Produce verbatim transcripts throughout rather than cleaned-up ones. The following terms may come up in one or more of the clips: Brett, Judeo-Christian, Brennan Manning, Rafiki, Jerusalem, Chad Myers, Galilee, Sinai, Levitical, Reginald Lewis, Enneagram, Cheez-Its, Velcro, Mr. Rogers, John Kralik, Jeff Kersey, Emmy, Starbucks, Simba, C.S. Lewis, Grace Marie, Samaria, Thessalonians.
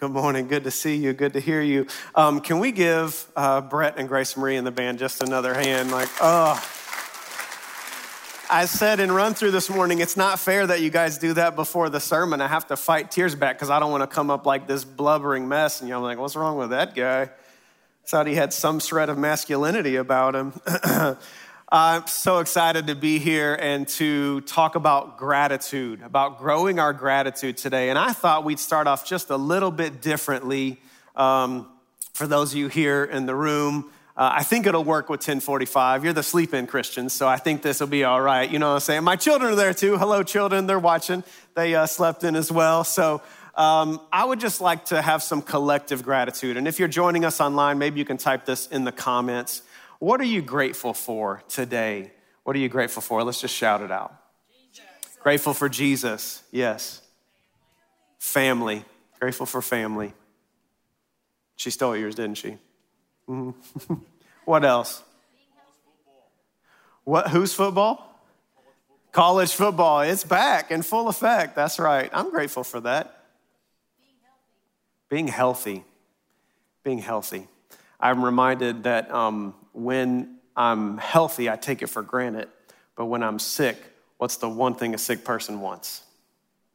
Good morning. Good to see you. Good to hear you. Um, can we give uh, Brett and Grace Marie and the band just another hand? Like, oh. I said in run through this morning, it's not fair that you guys do that before the sermon. I have to fight tears back because I don't want to come up like this blubbering mess. And you know, I'm like, what's wrong with that guy? Thought he had some shred of masculinity about him. I'm so excited to be here and to talk about gratitude, about growing our gratitude today. And I thought we'd start off just a little bit differently um, for those of you here in the room. Uh, I think it'll work with ten forty-five. You're the sleep-in Christians, so I think this will be all right. You know what I'm saying? My children are there too. Hello, children. They're watching. They uh, slept in as well. So um, I would just like to have some collective gratitude. And if you're joining us online, maybe you can type this in the comments. What are you grateful for today? What are you grateful for? Let's just shout it out. Jesus. Grateful for Jesus. Yes. Family. Grateful for family. She stole yours, didn't she? Mm-hmm. What else? What? Who's football? College football. It's back in full effect. That's right. I'm grateful for that. Being healthy. Being healthy. Being healthy. I'm reminded that um, when I'm healthy, I take it for granted. But when I'm sick, what's the one thing a sick person wants?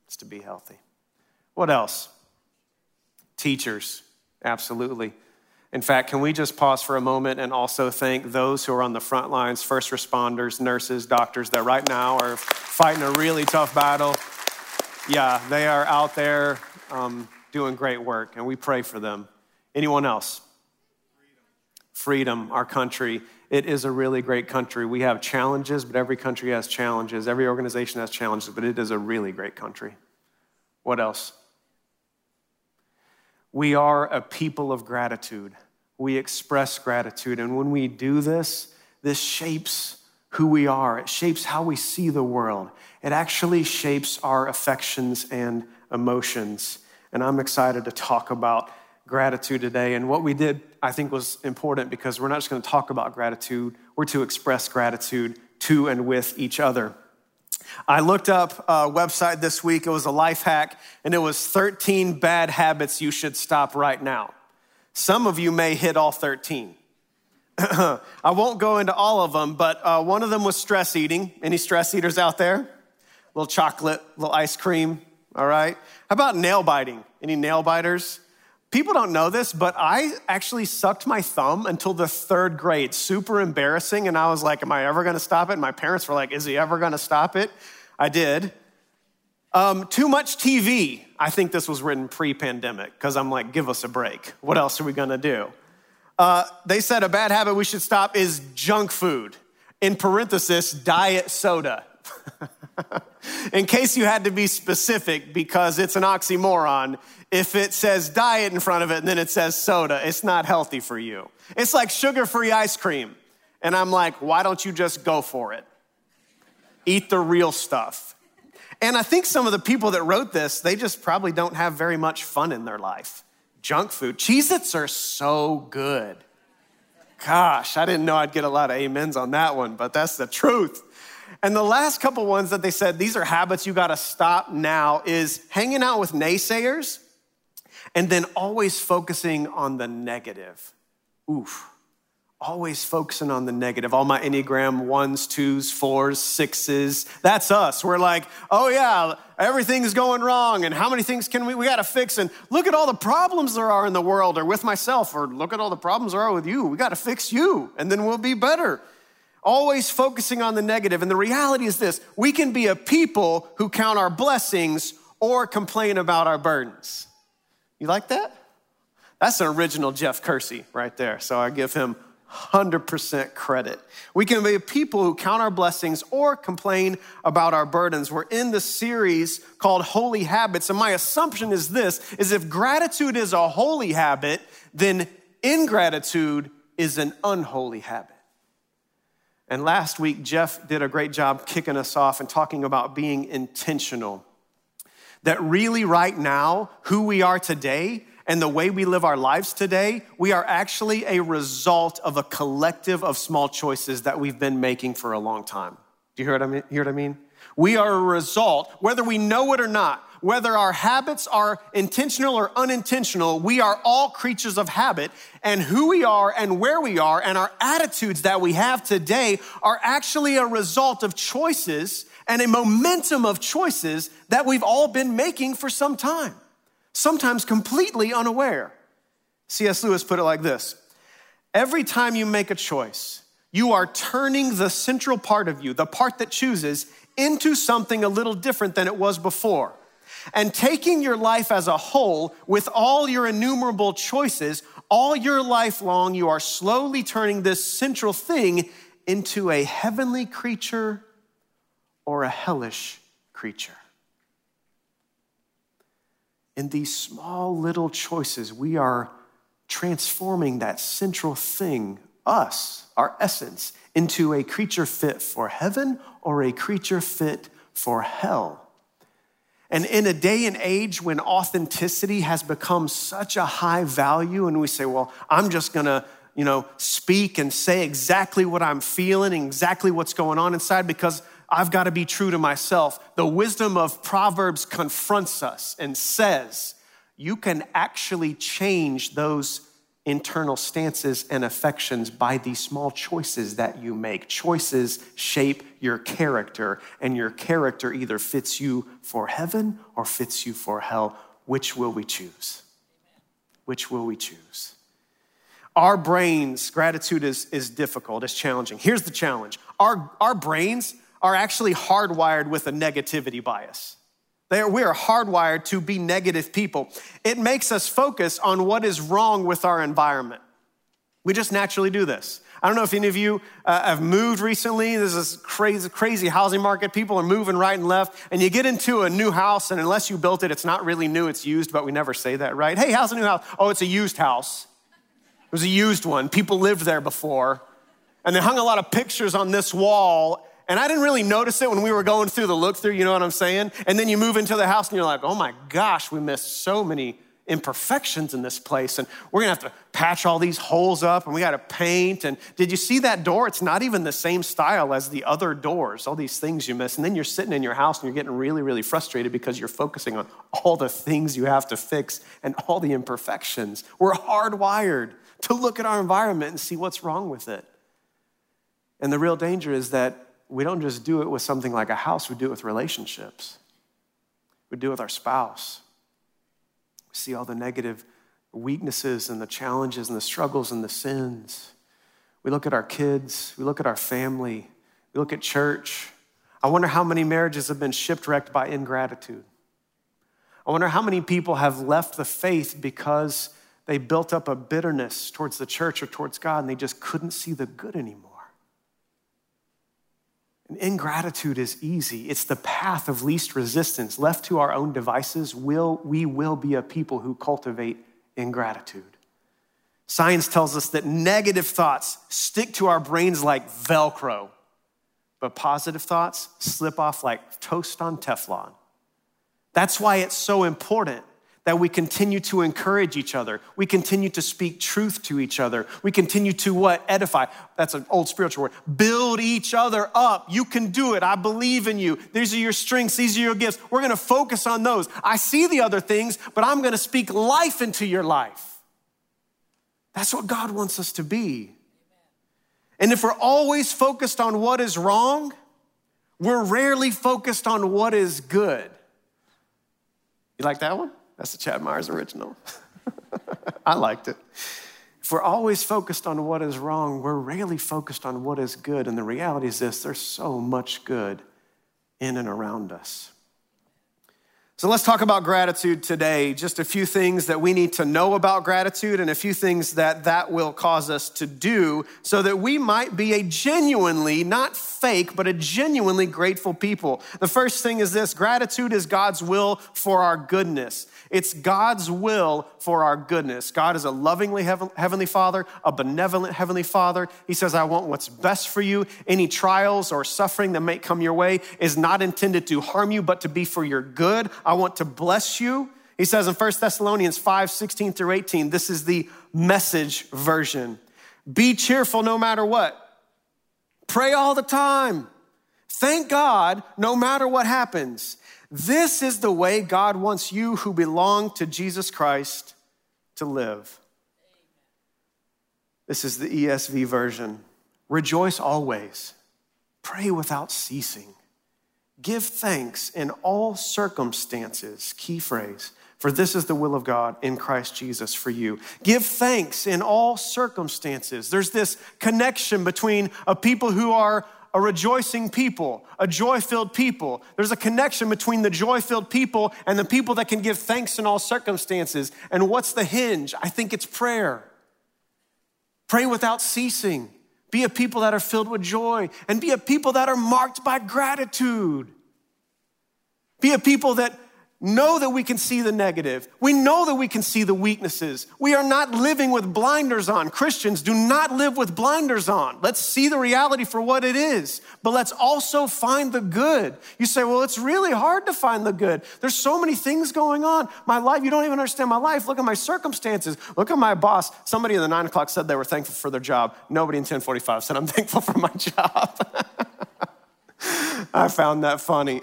It's to be healthy. What else? Teachers. Absolutely. In fact, can we just pause for a moment and also thank those who are on the front lines, first responders, nurses, doctors that right now are fighting a really tough battle. Yeah, they are out there um, doing great work, and we pray for them. Anyone else? Freedom, our country. It is a really great country. We have challenges, but every country has challenges. Every organization has challenges, but it is a really great country. What else? We are a people of gratitude. We express gratitude. And when we do this, this shapes who we are. It shapes how we see the world. It actually shapes our affections and emotions. And I'm excited to talk about gratitude today. And what we did, I think, was important because we're not just going to talk about gratitude. We're to express gratitude to and with each other. I looked up a website this week. It was a life hack, and it was thirteen bad habits you should stop right now. Some of you may hit all thirteen. I won't go into all of them, but uh, one of them was stress eating. Any stress eaters out there? A little chocolate, a little ice cream, all right? How about nail biting? Any nail biters? People don't know this, but I actually sucked my thumb until the third grade. Super embarrassing. And I was like, am I ever going to stop it? And my parents were like, is he ever going to stop it? I did. Um, too much T V. I think this was written pre-pandemic because I'm like, give us a break. What else are we going to do? Uh, they said a bad habit we should stop is junk food. In parenthesis, diet soda. In case you had to be specific, because it's an oxymoron, if it says diet in front of it and then it says soda, it's not healthy for you. It's like sugar-free ice cream. And I'm like, why don't you just go for it? Eat the real stuff. And I think some of the people that wrote this, they just probably don't have very much fun in their life. Junk food. Cheez-Its are so good. Gosh, I didn't know I'd get a lot of amens on that one, but that's the truth. And the last couple ones that they said, these are habits you got to stop now, is hanging out with naysayers and then always focusing on the negative. Oof. Always focusing on the negative. All my Enneagram ones, twos, fours, sixes. That's us. We're like, oh yeah, everything's going wrong. And how many things can we, we got to fix? And look at all the problems there are in the world or with myself, or look at all the problems there are with you. We got to fix you and then we'll be better. Always focusing on the negative. And the reality is this, we can be a people who count our blessings or complain about our burdens. You like that? That's an original Jeff Kersey right there. So I give him one hundred percent credit. We can be a people who count our blessings or complain about our burdens. We're in the series called Holy Habits. And my assumption is this, is if gratitude is a holy habit, then ingratitude is an unholy habit. And last week, Jeff did a great job kicking us off and talking about being intentional. That really right now, who we are today and the way we live our lives today, we are actually a result of a collective of small choices that we've been making for a long time. Do you hear what I mean? Hear what I mean? We are a result, whether we know it or not, whether our habits are intentional or unintentional, we are all creatures of habit, and who we are and where we are and our attitudes that we have today are actually a result of choices and a momentum of choices that we've all been making for some time, sometimes completely unaware. C S. Lewis put it like this: every time you make a choice, you are turning the central part of you, the part that chooses, into something a little different than it was before. And taking your life as a whole, with all your innumerable choices, all your life long, you are slowly turning this central thing into a heavenly creature or a hellish creature. In these small little choices, we are transforming that central thing, us, our essence, into a creature fit for heaven or a creature fit for hell. And in a day and age when authenticity has become such a high value, and we say, well, I'm just gonna, you know, speak and say exactly what I'm feeling, exactly what's going on inside, because I've got to be true to myself. The wisdom of Proverbs confronts us and says, you can actually change those internal stances and affections by the small choices that you make. Choices shape your character, and your character either fits you for heaven or fits you for hell. Which will we choose? Which will we choose? Our brains, gratitude is, is difficult, it's challenging. Here's the challenge. Our, our brains are actually hardwired with a negativity bias. They are, we are hardwired to be negative people. It makes us focus on what is wrong with our environment. We just naturally do this. I don't know if any of you uh, have moved recently. There's this crazy, crazy housing market. People are moving right and left. And you get into a new house, and unless you built it, it's not really new, it's used, but we never say that, right? Hey, how's a new house? Oh, it's a used house. It was a used one. People lived there before. And they hung a lot of pictures on this wall. And I didn't really notice it when we were going through the look-through, you know what I'm saying? And then you move into the house and you're like, oh my gosh, we missed so many imperfections in this place. And we're gonna have to patch all these holes up, and we gotta paint. And did you see that door? It's not even the same style as the other doors, all these things you miss. And then you're sitting in your house and you're getting really, really frustrated because you're focusing on all the things you have to fix and all the imperfections. We're hardwired to look at our environment and see what's wrong with it. And the real danger is that we don't just do it with something like a house, we do it with relationships. We do it with our spouse. We see all the negative weaknesses and the challenges and the struggles and the sins. We look at our kids, we look at our family, we look at church. I wonder how many marriages have been shipwrecked by ingratitude. I wonder how many people have left the faith because they built up a bitterness towards the church or towards God, and they just couldn't see the good anymore. And ingratitude is easy. It's the path of least resistance. Left to our own devices, we'll, we will be a people who cultivate ingratitude. Science tells us that negative thoughts stick to our brains like Velcro, but positive thoughts slip off like toast on Teflon. That's why it's so important that we continue to encourage each other. We continue to speak truth to each other. We continue to what? Edify. That's an old spiritual word. Build each other up. You can do it. I believe in you. These are your strengths. These are your gifts. We're gonna focus on those. I see the other things, but I'm gonna speak life into your life. That's what God wants us to be. And if we're always focused on what is wrong, we're rarely focused on what is good. You like that one? That's a Chad Myers original. I liked it. If we're always focused on what is wrong, we're rarely focused on what is good. And the reality is this: there's so much good in and around us. So let's talk about gratitude today. Just a few things that we need to know about gratitude, and a few things that that will cause us to do, so that we might be a genuinely, not fake, but a genuinely grateful people. The first thing is this: gratitude is God's will for our goodness. It's God's will for our goodness. God is a lovingly heavenly Father, a benevolent heavenly Father. He says, I want what's best for you. Any trials or suffering that may come your way is not intended to harm you, but to be for your good. I want to bless you. He says in First Thessalonians five, sixteen through eighteen, this is the Message version. Be cheerful no matter what. Pray all the time. Thank God no matter what happens. This is the way God wants you who belong to Jesus Christ to live. This is the E S V version. Rejoice always. Pray without ceasing. Give thanks in all circumstances. Key phrase. For this is the will of God in Christ Jesus for you. Give thanks in all circumstances. There's this connection between a people who are a rejoicing people, a joy-filled people. There's a connection between the joy-filled people and the people that can give thanks in all circumstances. And what's the hinge? I think it's prayer. Pray without ceasing. Be a people that are filled with joy and be a people that are marked by gratitude. Be a people that know that we can see the negative. We know that we can see the weaknesses. We are not living with blinders on. Christians do not live with blinders on. Let's see the reality for what it is, but let's also find the good. You say, well, it's really hard to find the good. There's so many things going on. My life, you don't even understand my life. Look at my circumstances. Look at my boss. Somebody in the nine o'clock said they were thankful for their job. Nobody in ten forty-five said, I'm thankful for my job. I found that funny.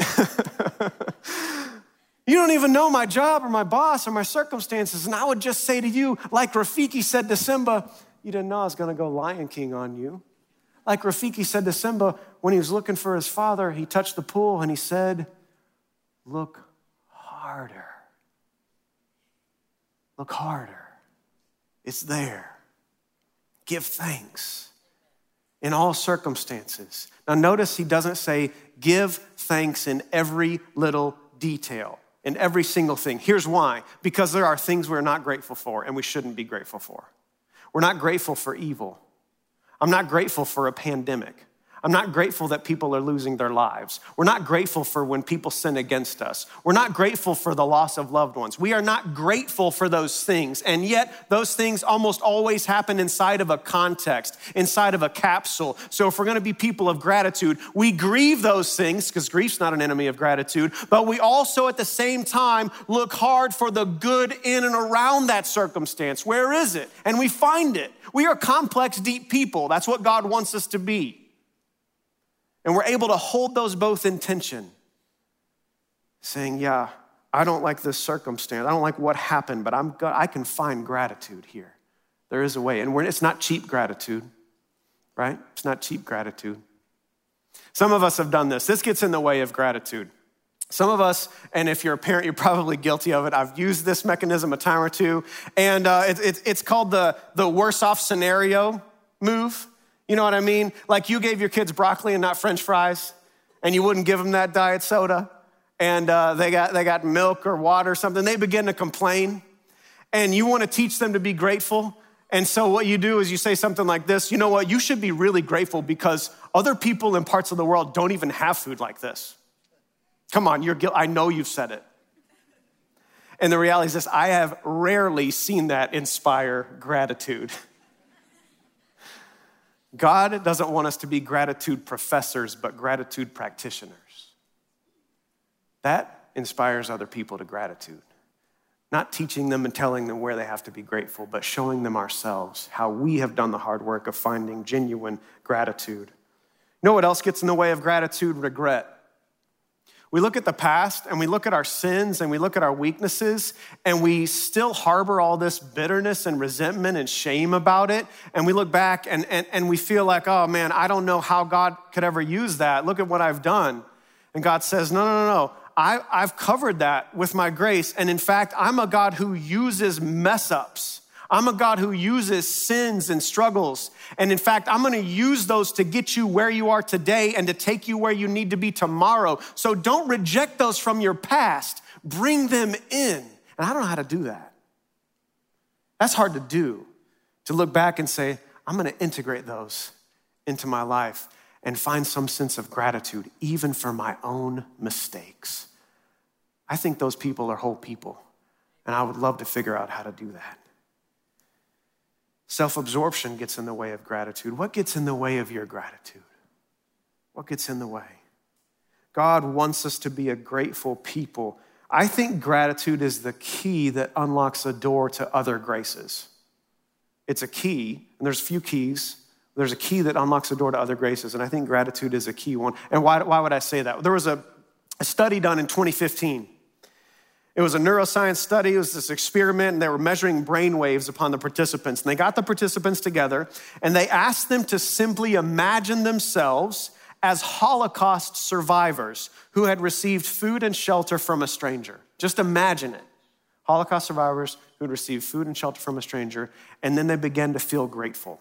You don't even know my job or my boss or my circumstances. And I would just say to you, like Rafiki said to Simba, you didn't know I was going to go Lion King on you. Like Rafiki said to Simba, when he was looking for his father, he touched the pool and he said, look harder. Look harder. It's there. Give thanks in all circumstances. Now notice he doesn't say give thanks in every little detail. In every single thing. Here's why. Because there are things we're not grateful for and we shouldn't be grateful for. We're not grateful for evil. I'm not grateful for a pandemic. I'm not grateful that people are losing their lives. We're not grateful for when people sin against us. We're not grateful for the loss of loved ones. We are not grateful for those things. And yet those things almost always happen inside of a context, inside of a capsule. So if we're gonna be people of gratitude, we grieve those things because grief's not an enemy of gratitude, but we also at the same time look hard for the good in and around that circumstance. Where is it? And we find it. We are complex, deep people. That's what God wants us to be. And we're able to hold those both in tension, saying, yeah, I don't like this circumstance. I don't like what happened, but I'm I can find gratitude here. There is a way. And we're, it's not cheap gratitude, right? It's not cheap gratitude. Some of us have done this. This gets in the way of gratitude. Some of us, and if you're a parent, you're probably guilty of it. I've used this mechanism a time or two. And uh, it, it, it's called the, the worse off scenario move. You know what I mean? Like you gave your kids broccoli and not French fries, and you wouldn't give them that diet soda, and uh, they got they got milk or water or something. They begin to complain, and you want to teach them to be grateful. And so what you do is you say something like this: you know what? You should be really grateful because other people in parts of the world don't even have food like this. Come on, you're guilty. I know you've said it. And the reality is this: I have rarely seen that inspire gratitude. God doesn't want us to be gratitude professors, but gratitude practitioners. That inspires other people to gratitude. Not teaching them and telling them where they have to be grateful, but showing them ourselves how we have done the hard work of finding genuine gratitude. You know what else gets in the way of gratitude? Regret. We look at the past and we look at our sins and we look at our weaknesses and we still harbor all this bitterness and resentment and shame about it. And we look back and, and, and we feel like, oh man, I don't know how God could ever use that. Look at what I've done. And God says, no, no, no, no. I, I've covered that with my grace. And in fact, I'm a God who uses mess ups. I'm a God who uses sins and struggles. And in fact, I'm gonna use those to get you where you are today and to take you where you need to be tomorrow. So don't reject those from your past, bring them in. And I don't know how to do that. That's hard to do, to look back and say, I'm gonna integrate those into my life and find some sense of gratitude, even for my own mistakes. I think those people are whole people, and I would love to figure out how to do that. Self-absorption gets in the way of gratitude. What gets in the way of your gratitude? What gets in the way? God wants us to be a grateful people. I think gratitude is the key that unlocks a door to other graces. It's a key, and there's a few keys. There's a key that unlocks a door to other graces, and I think gratitude is a key one. And why, why would I say that? There was a a study done in twenty fifteen. It was a neuroscience study. It was this experiment, and they were measuring brain waves upon the participants. And they got the participants together, and they asked them to simply imagine themselves as Holocaust survivors who had received food and shelter from a stranger. Just imagine it. Holocaust survivors who had received food and shelter from a stranger, and then they began to feel grateful.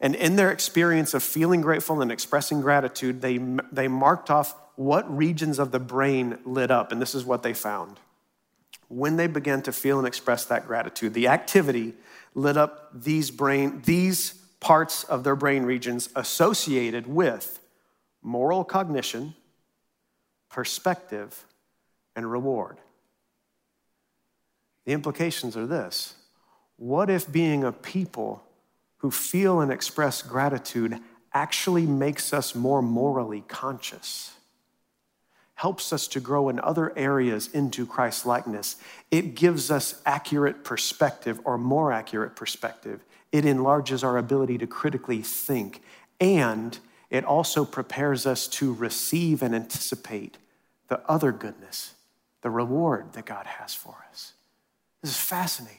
And in their experience of feeling grateful and expressing gratitude, they, they marked off what regions of the brain lit up, and this is what they found. When they began to feel and express that gratitude, the activity lit up these brain, these parts of their brain regions associated with moral cognition, perspective, and reward. The implications are this. What if being a people who feel and express gratitude actually makes us more morally conscious? Helps us to grow in other areas into Christ-likeness. It gives us accurate perspective or more accurate perspective. It enlarges our ability to critically think, and it also prepares us to receive and anticipate the other goodness, the reward that God has for us. This is fascinating.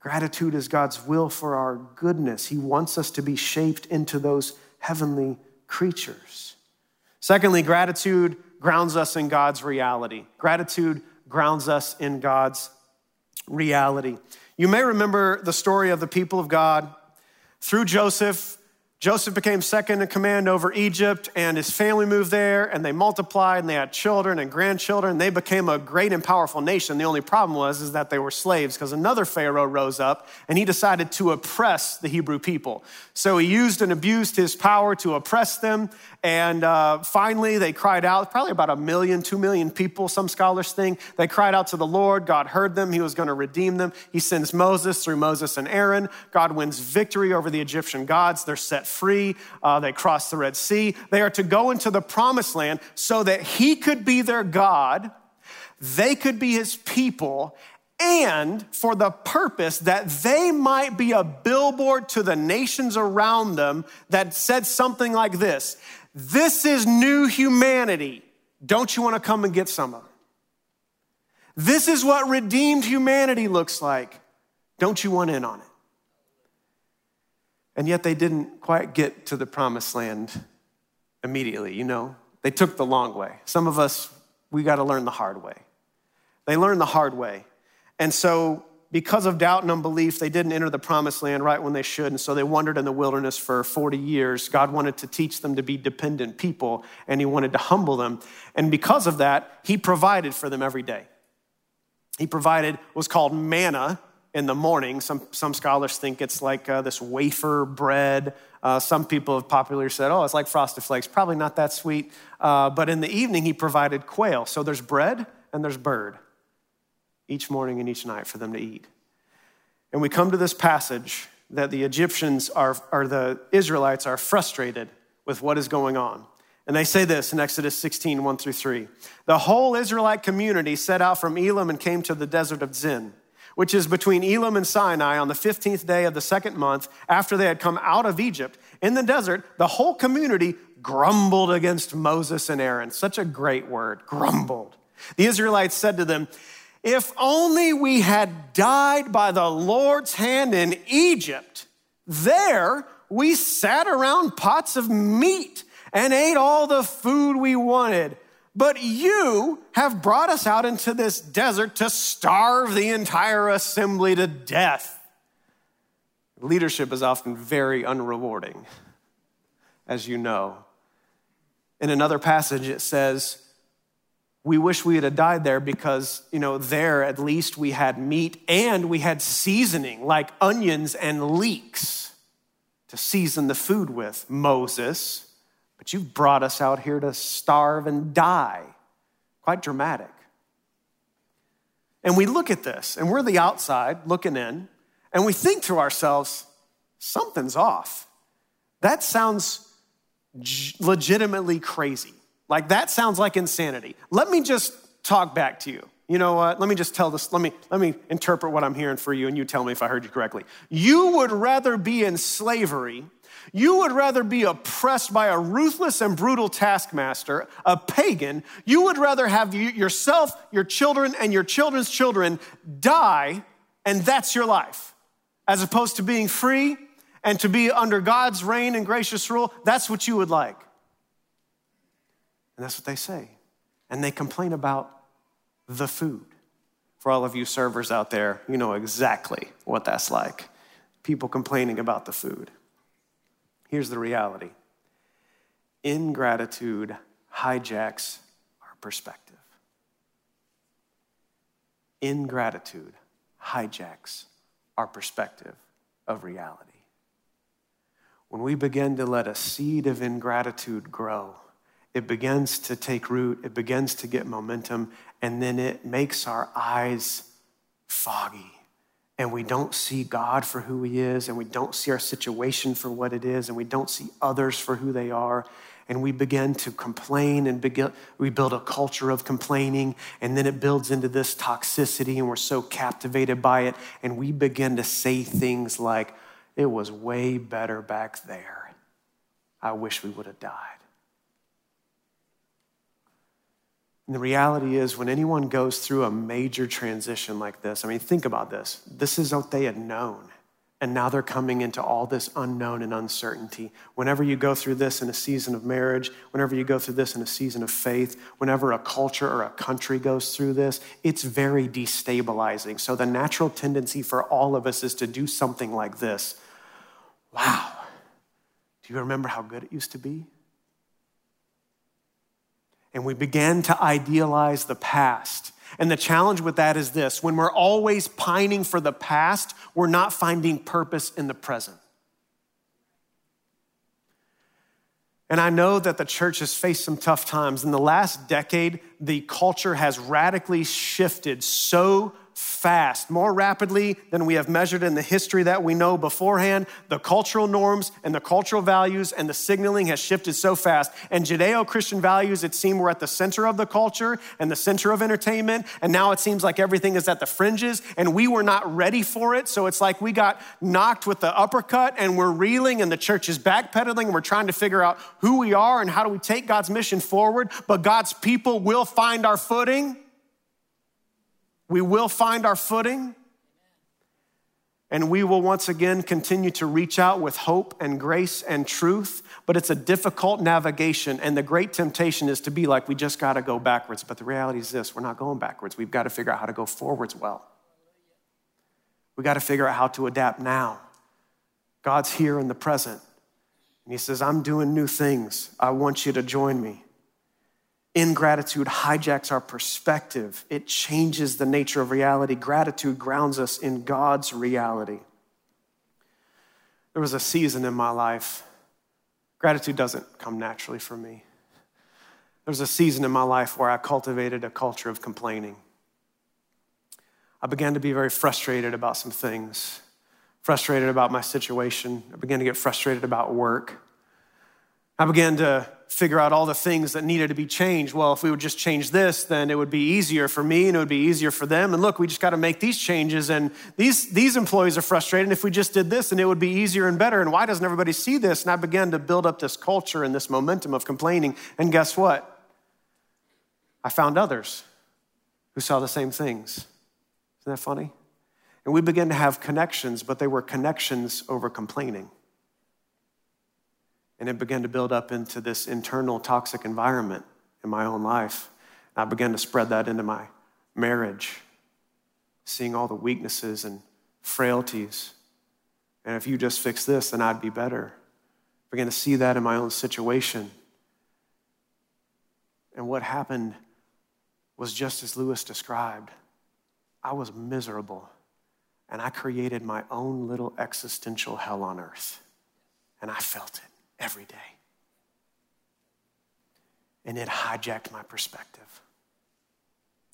Gratitude is God's will for our goodness. He wants us to be shaped into those heavenly creatures. Secondly, gratitude grounds us in God's reality. Gratitude grounds us in God's reality. You may remember the story of the people of God. Through Joseph, Joseph became second in command over Egypt, and his family moved there, and they multiplied, and they had children and grandchildren. They became a great and powerful nation. The only problem was is that they were slaves, because another Pharaoh rose up, and he decided to oppress the Hebrew people. So he used and abused his power to oppress them, and uh, finally they cried out, probably about a million, two million people, some scholars think. They cried out to the Lord. God heard them. He was going to redeem them. He sends Moses through Moses and Aaron. God wins victory over the Egyptian gods. They're set free. Uh, they cross the Red Sea. They are to go into the promised land so that he could be their God, they could be his people, and for the purpose that they might be a billboard to the nations around them that said something like this: this is new humanity. Don't you want to come and get some of it? This is what redeemed humanity looks like. Don't you want in on it? And yet they didn't quite get to the promised land immediately, you know. They took the long way. Some of us, we got to learn the hard way. They learned the hard way. And so because of doubt and unbelief, they didn't enter the promised land right when they should. And so they wandered in the wilderness for forty years. God wanted to teach them to be dependent people, and he wanted to humble them. And because of that, he provided for them every day. He provided what was called manna in the morning. Some some scholars think it's like uh, this wafer bread. Uh, some people have popularly said, oh, it's like Frosted Flakes. Probably not that sweet. Uh, but in the evening, he provided quail. So there's bread and there's bird each morning and each night for them to eat. And we come to this passage that the Egyptians are, or the Israelites are frustrated with what is going on. And they say this in Exodus sixteen, one through three. The whole Israelite community set out from Elim and came to the desert of Zin, which is between Elim and Sinai, on the fifteenth day of the second month, after they had come out of Egypt. In the desert, the whole community grumbled against Moses and Aaron. Such a great word, grumbled. The Israelites said to them, if only we had died by the Lord's hand in Egypt. There we sat around pots of meat and ate all the food we wanted. But you have brought us out into this desert to starve the entire assembly to death. Leadership is often very unrewarding, as you know. In another passage, it says, we wish we had died there because, you know, there at least we had meat and we had seasoning like onions and leeks to season the food with, Moses. But you've brought us out here to starve and die. Quite dramatic. And we look at this, and we're the outside looking in, and we think to ourselves, something's off. That sounds legitimately crazy. Like, that sounds like insanity. Let me just talk back to you. you know what? Let me just tell this. Let me, let me interpret what I'm hearing for you, and you tell me if I heard you correctly. You would rather be in slavery. You would rather be oppressed by a ruthless and brutal taskmaster, a pagan. You would rather have yourself, your children, and your children's children die, and that's your life, as opposed to being free and to be under God's reign and gracious rule. That's what you would like. And that's what they say. And they complain about the food. For all of you servers out there, you know exactly what that's like. People complaining about the food. Here's the reality. Ingratitude hijacks our perspective. Ingratitude hijacks our perspective of reality. When we begin to let a seed of ingratitude grow, it begins to take root, it begins to get momentum, and then it makes our eyes foggy. And we don't see God for who he is, and we don't see our situation for what it is, and we don't see others for who they are. And we begin to complain, and begin, we build a culture of complaining, and then it builds into this toxicity, and we're so captivated by it. And we begin to say things like, it was way better back there. I wish we would have died. And the reality is, when anyone goes through a major transition like this, I mean, think about this. This is what they had known, and now they're coming into all this unknown and uncertainty. Whenever you go through this in a season of marriage, whenever you go through this in a season of faith, whenever a culture or a country goes through this, it's very destabilizing. So the natural tendency for all of us is to do something like this. Wow, do you remember how good it used to be? And we began to idealize the past. And the challenge with that is this: when we're always pining for the past, we're not finding purpose in the present. And I know that the church has faced some tough times. In the last decade, the culture has radically shifted so fast, more rapidly than we have measured in the history that we know beforehand. The cultural norms and the cultural values and the signaling has shifted so fast. And Judeo-Christian values, it seemed, were at the center of the culture and the center of entertainment. And now it seems like everything is at the fringes, and we were not ready for it. So it's like we got knocked with the uppercut, and we're reeling, and the church is backpedaling, and we're trying to figure out who we are and how do we take God's mission forward. But God's people will find our footing. We will find our footing, and we will once again continue to reach out with hope and grace and truth, but it's a difficult navigation, and the great temptation is to be like, we just gotta go backwards, but the reality is this: we're not going backwards. We've gotta figure out how to go forwards well. We gotta figure out how to adapt now. God's here in the present, and he says, I'm doing new things. I want you to join me. Ingratitude hijacks our perspective. It changes the nature of reality. Gratitude grounds us in God's reality. There was a season in my life. Gratitude doesn't come naturally for me. There was a season in my life where I cultivated a culture of complaining. I began to be very frustrated about some things, frustrated about my situation. I began to get frustrated about work. I began to figure out all the things that needed to be changed. Well, if we would just change this, then it would be easier for me and it would be easier for them. And look, we just got to make these changes. And these, these employees are frustrated. And if we just did this, then it would be easier and better. And why doesn't everybody see this? And I began to build up this culture and this momentum of complaining. And guess what? I found others who saw the same things. Isn't that funny? And we began to have connections, but they were connections over complaining. And it began to build up into this internal toxic environment in my own life. And I began to spread that into my marriage, seeing all the weaknesses and frailties. And if you just fix this, then I'd be better. I began to see that in my own situation. And what happened was just as Lewis described. I was miserable, and I created my own little existential hell on earth. And I felt it every day. And it hijacked my perspective.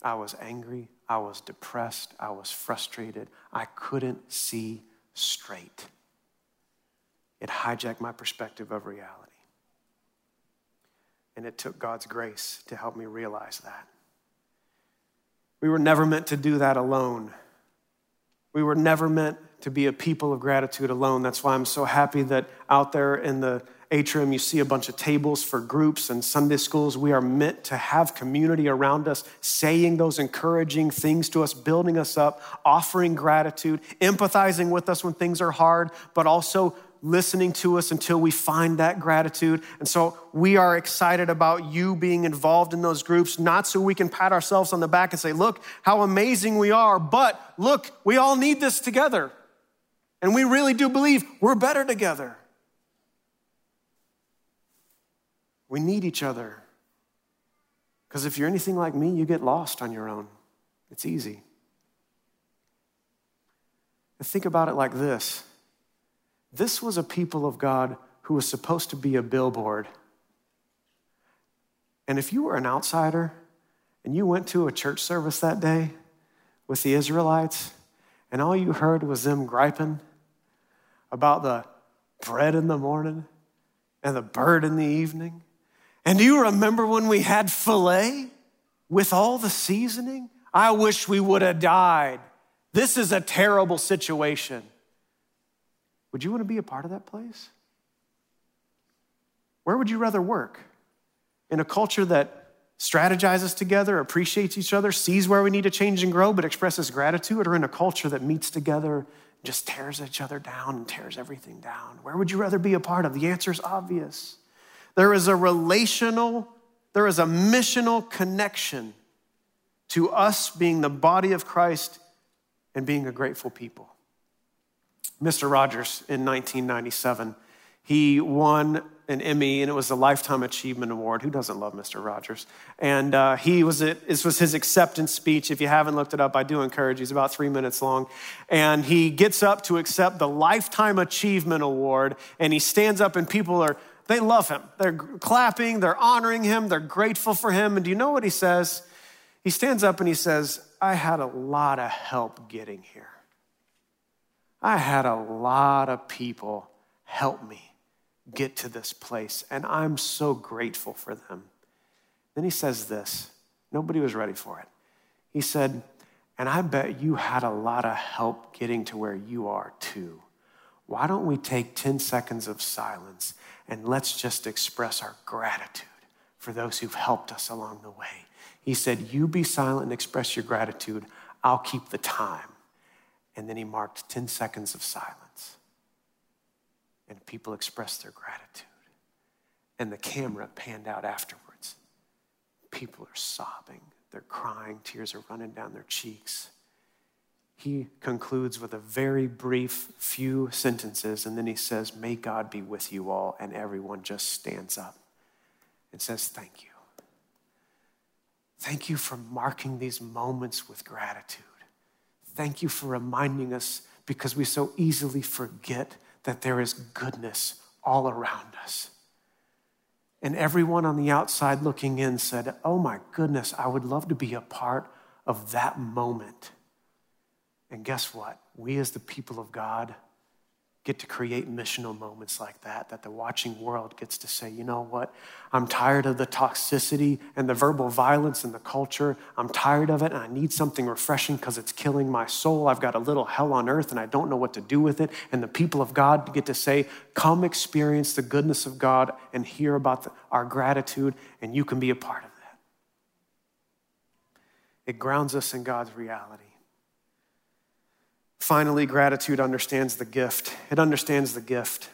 I was angry. I was depressed. I was frustrated. I couldn't see straight. It hijacked my perspective of reality. And it took God's grace to help me realize that. We were never meant to do that alone. We were never meant to be a people of gratitude alone. That's why I'm so happy that out there in the atrium, you see a bunch of tables for groups and Sunday schools. We are meant to have community around us, saying those encouraging things to us, building us up, offering gratitude, empathizing with us when things are hard, but also listening to us until we find that gratitude. And so we are excited about you being involved in those groups, not so we can pat ourselves on the back and say, look how amazing we are, but look, we all need this together. And we really do believe we're better together. We need each other. Because if you're anything like me, you get lost on your own. It's easy. And think about it like this. This was a people of God who was supposed to be a billboard. And if you were an outsider and you went to a church service that day with the Israelites and all you heard was them griping about the bread in the morning and the bird in the evening, and do you remember when we had filet with all the seasoning? I wish we would have died. This is a terrible situation. Would you want to be a part of that place? Where would you rather work? In a culture that strategizes together, appreciates each other, sees where we need to change and grow, but expresses gratitude, or in a culture that meets together, just tears each other down and tears everything down? Where would you rather be a part of? The answer is obvious. There is a relational, there is a missional connection to us being the body of Christ and being a grateful people. Mister Rogers, in nineteen ninety-seven, he won an Emmy, and it was the Lifetime Achievement Award. Who doesn't love Mister Rogers? And uh, he was a, this was his acceptance speech. If you haven't looked it up, I do encourage you. It's about three minutes long. And he gets up to accept the Lifetime Achievement Award, and he stands up, and people are, they love him. They're clapping, they're honoring him, they're grateful for him. And do you know what he says? He stands up and he says, I had a lot of help getting here. I had a lot of people help me get to this place, and I'm so grateful for them. Then he says this. Nobody was ready for it. He said, and I bet you had a lot of help getting to where you are too. Why don't we take ten seconds of silence and let's just express our gratitude for those who've helped us along the way. He said, you be silent and express your gratitude. I'll keep the time. And then he marked ten seconds of silence. And people expressed their gratitude. And the camera panned out afterwards. People are sobbing. They're crying. Tears are running down their cheeks. He concludes with a very brief few sentences. And then he says, may God be with you all. And everyone just stands up and says, thank you. Thank you for marking these moments with gratitude. Thank you for reminding us, because we so easily forget that there is goodness all around us. And everyone on the outside looking in said, oh my goodness, I would love to be a part of that moment. And guess what? We as the people of God get to create missional moments like that, that the watching world gets to say, you know what? I'm tired of the toxicity and the verbal violence and the culture. I'm tired of it, and I need something refreshing because it's killing my soul. I've got a little hell on earth, and I don't know what to do with it. And the people of God get to say, come experience the goodness of God and hear about the, our gratitude, and you can be a part of that. It grounds us in God's reality. Finally, gratitude understands the gift. It understands the gift.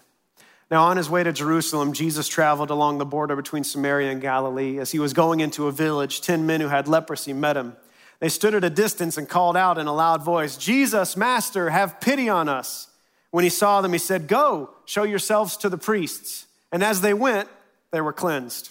Now, on his way to Jerusalem, Jesus traveled along the border between Samaria and Galilee. As he was going into a village, ten men who had leprosy met him. They stood at a distance and called out in a loud voice, Jesus, Master, have pity on us. When he saw them, he said, go, show yourselves to the priests. And as they went, they were cleansed.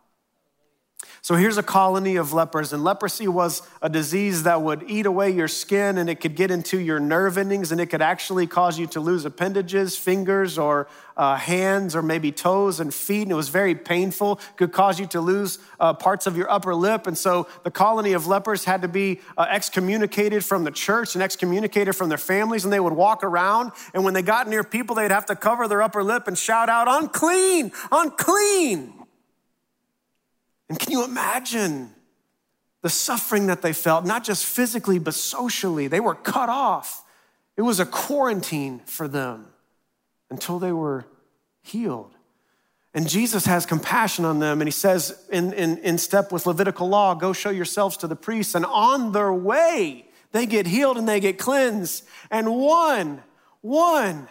So here's a colony of lepers, and leprosy was a disease that would eat away your skin, and it could get into your nerve endings, and it could actually cause you to lose appendages, fingers, or uh, hands, or maybe toes and feet, and it was very painful. It could cause you to lose uh, parts of your upper lip, and so the colony of lepers had to be uh, excommunicated from the church and excommunicated from their families, and they would walk around, and when they got near people, they'd have to cover their upper lip and shout out, "Unclean, unclean." And can you imagine the suffering that they felt, not just physically, but socially? They were cut off. It was a quarantine for them until they were healed. And Jesus has compassion on them, and he says, in, in, in step with Levitical law, go show yourselves to the priests. And on their way, they get healed and they get cleansed. And one, one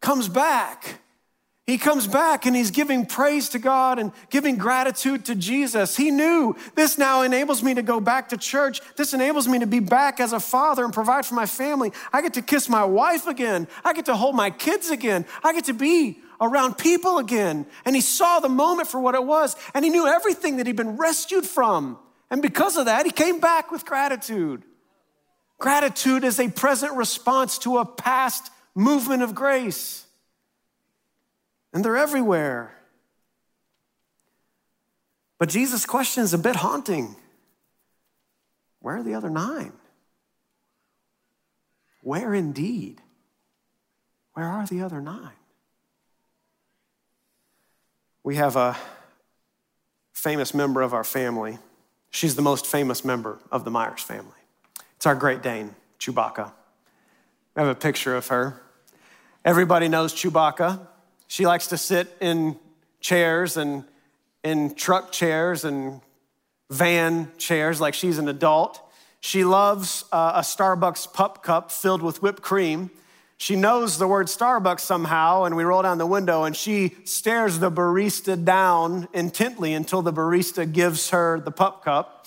comes back. He comes back and he's giving praise to God and giving gratitude to Jesus. He knew this now enables me to go back to church. This enables me to be back as a father and provide for my family. I get to kiss my wife again. I get to hold my kids again. I get to be around people again. And he saw the moment for what it was, and he knew everything that he'd been rescued from. And because of that, he came back with gratitude. Gratitude is a present response to a past movement of grace. And they're everywhere. But Jesus' question is a bit haunting. Where are the other nine? Where indeed? Where are the other nine? We have a famous member of our family. She's the most famous member of the Myers family. It's our Great Dane, Chewbacca. We have a picture of her. Everybody knows Chewbacca. She likes to sit in chairs and in truck chairs and van chairs like she's an adult. She loves uh, a Starbucks pup cup filled with whipped cream. She knows the word Starbucks somehow, and we roll down the window, and she stares the barista down intently until the barista gives her the pup cup.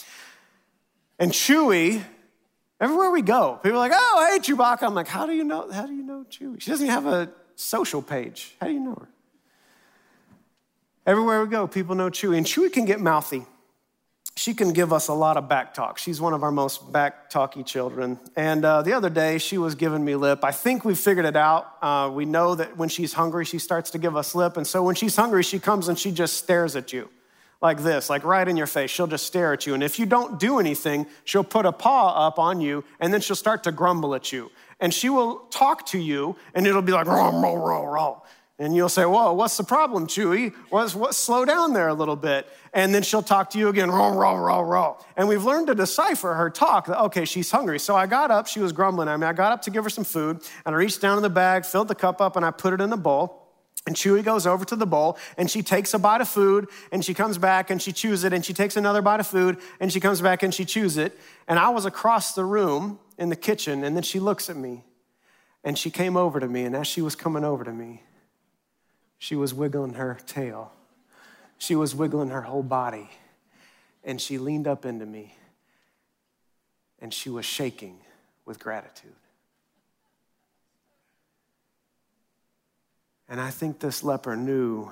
And Chewy, everywhere we go, people are like, "Oh, hey, Chewbacca." I'm like, how do you know, how do you know Chewy? She doesn't even have a social page. How do you know her? Everywhere we go, people know Chewy. And Chewy can get mouthy. She can give us a lot of back talk. She's one of our most back talky children. And uh, the other day, she was giving me lip. I think we figured it out. Uh, we know that when she's hungry, she starts to give us lip. And so when she's hungry, she comes and she just stares at you like this, like right in your face. She'll just stare at you. And if you don't do anything, she'll put a paw up on you, and then she'll start to grumble at you. And she will talk to you, and it'll be like, raw, raw, raw, raw. And you'll say, "Whoa, what's the problem, Chewy? What's, what, slow down there a little bit." And then she'll talk to you again, raw, raw, raw, raw. And we've learned to decipher her talk. Okay, she's hungry. So I got up. She was grumbling at me. I got up to give her some food, and I reached down in the bag, filled the cup up, and I put it in the bowl. And Chewy goes over to the bowl, and she takes a bite of food, and she comes back, and she chews it, and she takes another bite of food, and she comes back, and she chews it. And I was across the room in the kitchen, and then she looks at me, and she came over to me, and as she was coming over to me, she was wiggling her tail. She was wiggling her whole body, and she leaned up into me, and she was shaking with gratitude. And I think this leper knew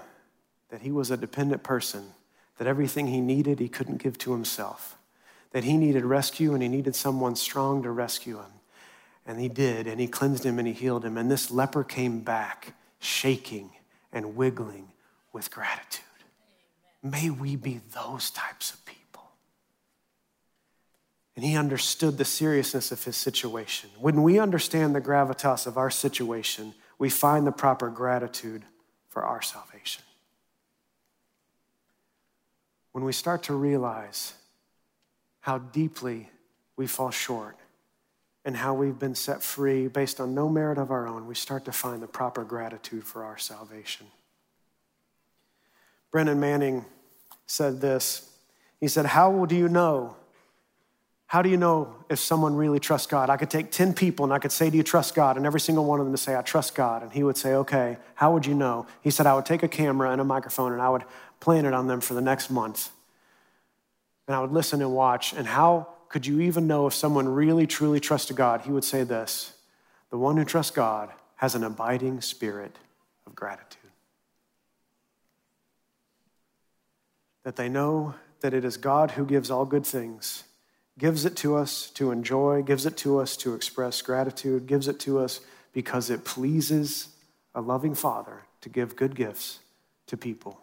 that he was a dependent person, that everything he needed, he couldn't give to himself, that he needed rescue and he needed someone strong to rescue him. And he did, and he cleansed him and he healed him. And this leper came back shaking and wiggling with gratitude. Amen. May we be those types of people. And he understood the seriousness of his situation. When we understand the gravitas of our situation, we find the proper gratitude for our salvation. When we start to realize how deeply we fall short and how we've been set free based on no merit of our own, we start to find the proper gratitude for our salvation. Brennan Manning said this. He said, how do you know? How do you know if someone really trusts God? I could take ten people and I could say, "Do you trust God?" And every single one of them to say, "I trust God." And he would say, "Okay, how would you know?" He said, I would take a camera and a microphone and I would plant it on them for the next month. And I would listen and watch. And how could you even know if someone really, truly trusted God? He would say this: the one who trusts God has an abiding spirit of gratitude. That they know that it is God who gives all good things, gives it to us to enjoy, gives it to us to express gratitude, gives it to us because it pleases a loving Father to give good gifts to people.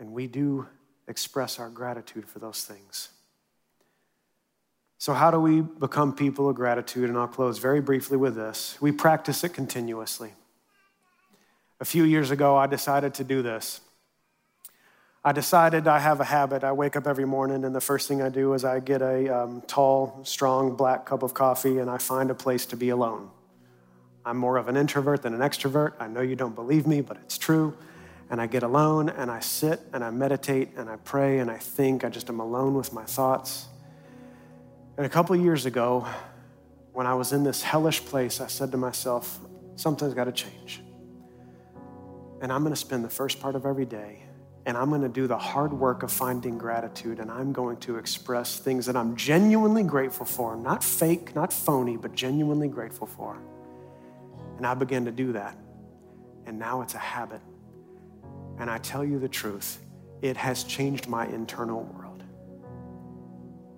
And we do express our gratitude for those things. So how do we become people of gratitude? And I'll close very briefly with this. We practice it continuously. A few years ago, I decided to do this. I decided I have a habit. I wake up every morning, and the first thing I do is I get a um, tall, strong, black cup of coffee, and I find a place to be alone. I'm more of an introvert than an extrovert. I know you don't believe me, but it's true. And I get alone, and I sit, and I meditate, and I pray, and I think. I just am alone with my thoughts. And a couple years ago, when I was in this hellish place, I said to myself, something's got to change. And I'm going to spend the first part of every day, and I'm going to do the hard work of finding gratitude, and I'm going to express things that I'm genuinely grateful for, not fake, not phony, but genuinely grateful for. And I began to do that, and now it's a habit. And I tell you the truth, it has changed my internal world.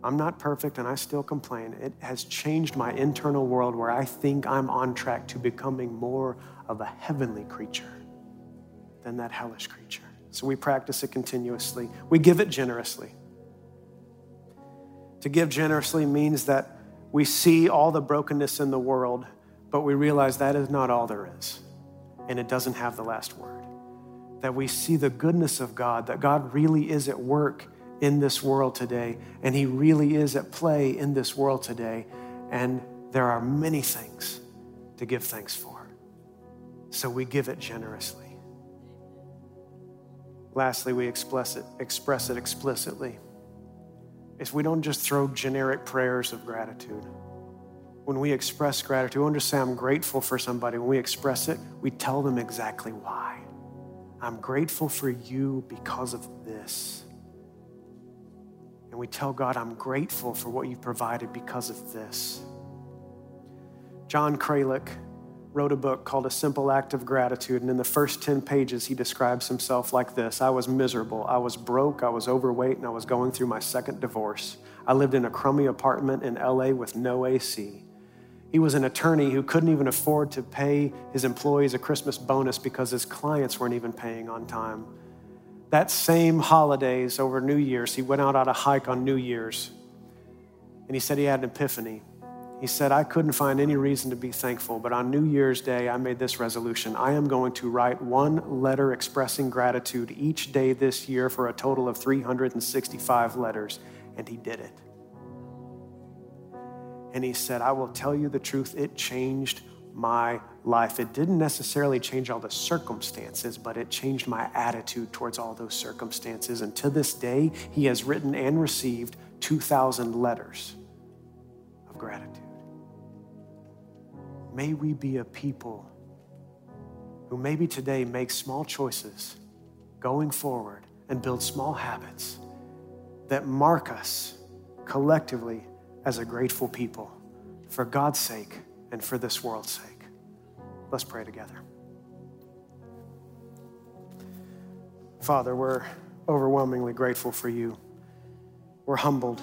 I'm not perfect, and I still complain. It has changed my internal world where I think I'm on track to becoming more of a heavenly creature than that hellish creature. So we practice it continuously. We give it generously. To give generously means that we see all the brokenness in the world, but we realize that is not all there is, and it doesn't have the last word. That we see the goodness of God, that God really is at work in this world today, and he really is at play in this world today, and there are many things to give thanks for. So we give it generously. Lastly, we express it, express it explicitly. If we don't just throw generic prayers of gratitude, when we express gratitude, we don't just say, I'm grateful for somebody. When we express it, we tell them exactly why. I'm grateful for you because of this. And we tell God, I'm grateful for what you provided because of this. John Kralik wrote a book called A Simple Act of Gratitude, and in the first ten pages, he describes himself like this. I was miserable. I was broke. I was overweight, and I was going through my second divorce. I lived in a crummy apartment in L A with no A C. He was an attorney who couldn't even afford to pay his employees a Christmas bonus because his clients weren't even paying on time. That same holidays over New Year's, he went out on a hike on New Year's, and he said he had an epiphany. He said, I couldn't find any reason to be thankful, but on New Year's Day, I made this resolution. I am going to write one letter expressing gratitude each day this year for a total of three hundred sixty-five letters, and he did it. And he said, I will tell you the truth, it changed my life. It didn't necessarily change all the circumstances, but it changed my attitude towards all those circumstances. And to this day, he has written and received two thousand letters of gratitude. May we be a people who maybe today make small choices going forward and build small habits that mark us collectively as a grateful people for God's sake and for this world's sake. Let's pray together. Father, we're overwhelmingly grateful for you. We're humbled,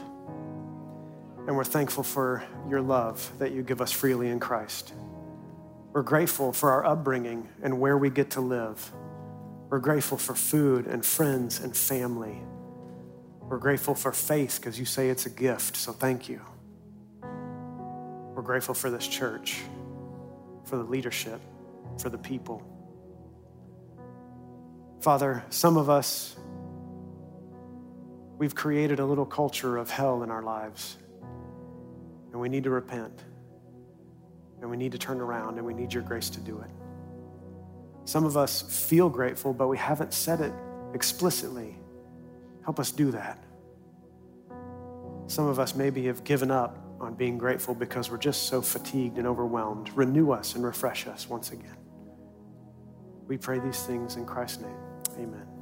and we're thankful for your love that you give us freely in Christ. We're grateful for our upbringing and where we get to live. We're grateful for food and friends and family. We're grateful for faith because you say it's a gift, so thank you. We're grateful for this church, for the leadership, for the people. Father, some of us, we've created a little culture of hell in our lives, and we need to repent, and we need to turn around, and we need your grace to do it. Some of us feel grateful, but we haven't said it explicitly. Help us do that. Some of us maybe have given up on being grateful because we're just so fatigued and overwhelmed. Renew us and refresh us once again. We pray these things in Christ's name. Amen.